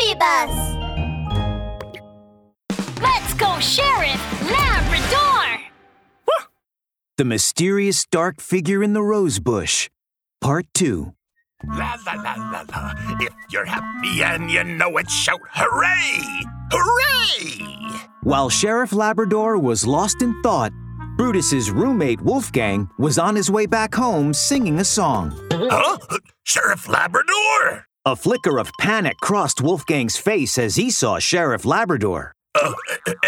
Chippy Bus! Let's go, Sheriff Labrador! The Mysterious Dark Figure in the Rose Bush, Part 2. La la la la la, if you're happy and you know it, shout hooray! Hooray! While Sheriff Labrador was lost in thought, Brutus's roommate Wolfgang was on his way back home singing a song. Huh? Sheriff Labrador? A flicker of panic crossed Wolfgang's face as he saw Sheriff Labrador.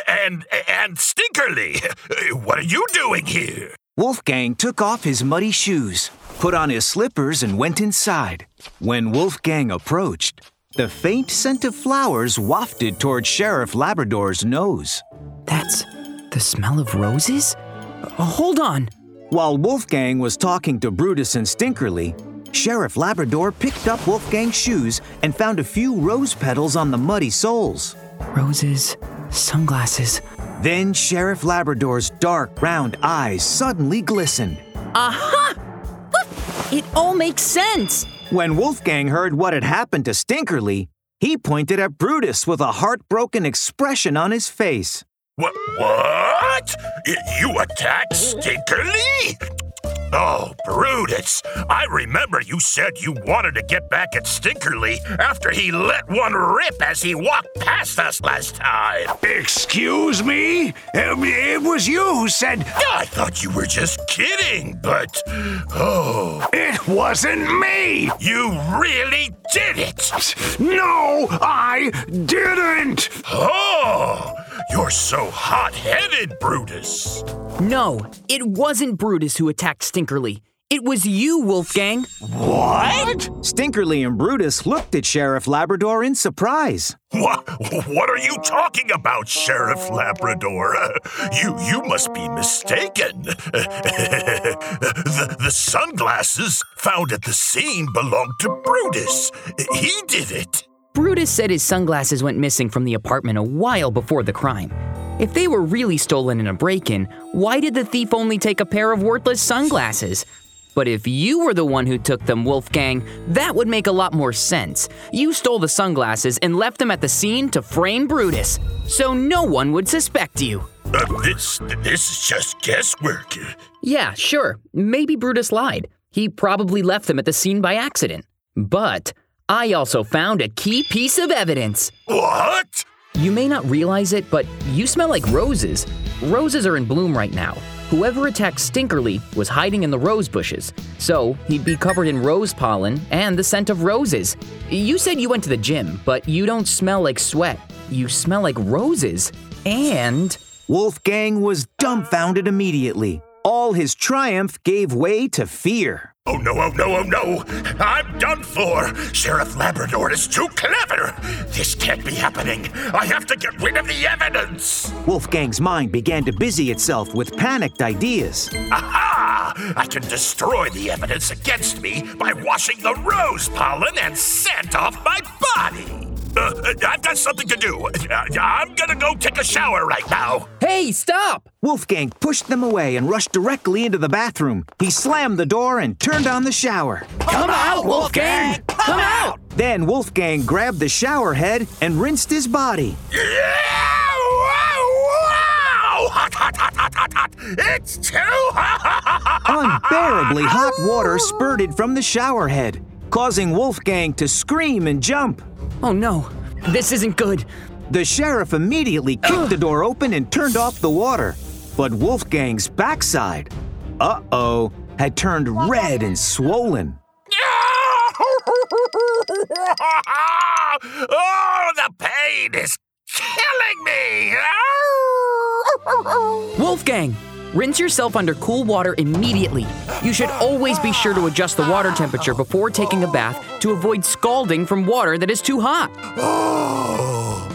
And Stinkerly, what are you doing here? Wolfgang took off his muddy shoes, put on his slippers, and went inside. When Wolfgang approached, the faint scent of flowers wafted toward Sheriff Labrador's nose. That's the smell of roses? Hold on. While Wolfgang was talking to Brutus and Stinkerly, Sheriff Labrador picked up Wolfgang's shoes and found a few rose petals on the muddy soles. Roses, sunglasses. Then Sheriff Labrador's dark, round eyes suddenly glistened. Aha! It all makes sense! When Wolfgang heard what had happened to Stinkerly, he pointed at Brutus with a heartbroken expression on his face. What? You attacked Stinkerly? Oh, Brutus, I remember you said you wanted to get back at Stinkerly after he let one rip as he walked past us last time. Excuse me? It was you who said... I thought you were just kidding, but... Oh... It wasn't me! You really did it! No, I didn't! Oh... You're so hot-headed, Brutus. No, it wasn't Brutus who attacked Stinkerly. It was you, Wolfgang. What? Stinkerly and Brutus looked at Sheriff Labrador in surprise. What are you talking about, Sheriff Labrador? You must be mistaken. The sunglasses found at the scene belonged to Brutus. He did it. Brutus said his sunglasses went missing from the apartment a while before the crime. If they were really stolen in a break-in, why did the thief only take a pair of worthless sunglasses? But if you were the one who took them, Wolfgang, that would make a lot more sense. You stole the sunglasses and left them at the scene to frame Brutus, so no one would suspect you. This is just guesswork. Yeah, sure. Maybe Brutus lied. He probably left them at the scene by accident. But... I also found a key piece of evidence. What? You may not realize it, but you smell like roses. Roses are in bloom right now. Whoever attacked Stinkerly was hiding in the rose bushes, so he'd be covered in rose pollen and the scent of roses. You said you went to the gym, but you don't smell like sweat. You smell like roses. And... Wolfgang was dumbfounded immediately. All his triumph gave way to fear. Oh no, oh no, oh no! I'm done for! Sheriff Labrador is too clever! This can't be happening! I have to get rid of the evidence! Wolfgang's mind began to busy itself with panicked ideas. Aha! I can destroy the evidence against me by washing the rose pollen and scent off my body! I've got something to do. I'm gonna go take a shower right now. Hey, stop! Wolfgang pushed them away and rushed directly into the bathroom. He slammed the door and turned on the shower. Come out, Wolfgang! Come out! Then Wolfgang grabbed the shower head and rinsed his body. Yeah! Hot, hot, hot, hot, hot, hot! It's too hot! Unbearably hot water spurted from the shower head, causing Wolfgang to scream and jump. Oh no, this isn't good. The sheriff immediately kicked the door open and turned off the water. But Wolfgang's backside, had turned red and swollen. Oh, the pain is killing me! Wolfgang, rinse yourself under cool water immediately. You should always be sure to adjust the water temperature before taking a bath to avoid scalding from water that is too hot. Oh,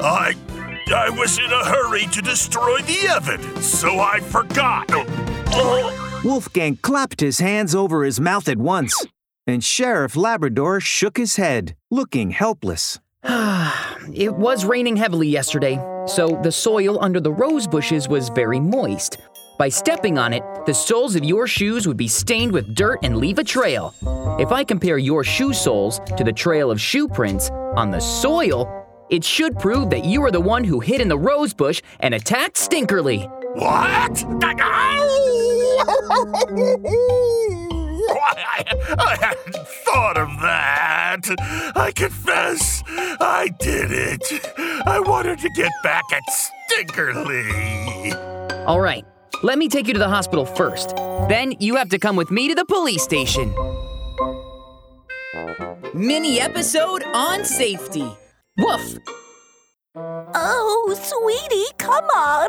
I was in a hurry to destroy the evidence, so I forgot. Oh. Wolfgang clapped his hands over his mouth at once, and Sheriff Labrador shook his head, looking helpless. It was raining heavily yesterday, so the soil under the rose bushes was very moist. By stepping on it, the soles of your shoes would be stained with dirt and leave a trail. If I compare your shoe soles to the trail of shoe prints on the soil, it should prove that you are the one who hid in the rose bush and attacked Stinkerly. What? I hadn't thought of that. I confess, I did it. I wanted to get back at Stinkerly. All right. Let me take you to the hospital first. Then you have to come with me to the police station. Mini episode on safety. Woof! Oh, sweetie, come on.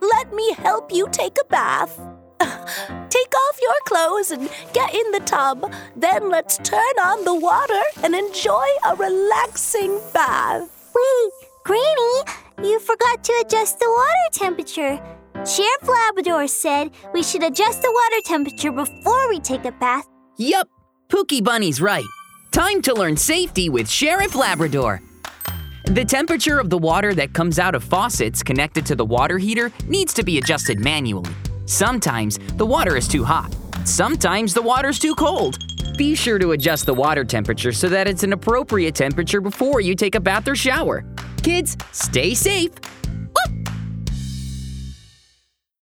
Let me help you take a bath. Take off your clothes and get in the tub. Then let's turn on the water and enjoy a relaxing bath. Wait, Granny, you forgot to adjust the water temperature. Sheriff Labrador said we should adjust the water temperature before we take a bath. Yup, Pookie Bunny's right. Time to learn safety with Sheriff Labrador. The temperature of the water that comes out of faucets connected to the water heater needs to be adjusted manually. Sometimes the water is too hot. Sometimes the water's too cold. Be sure to adjust the water temperature so that it's an appropriate temperature before you take a bath or shower. Kids, stay safe.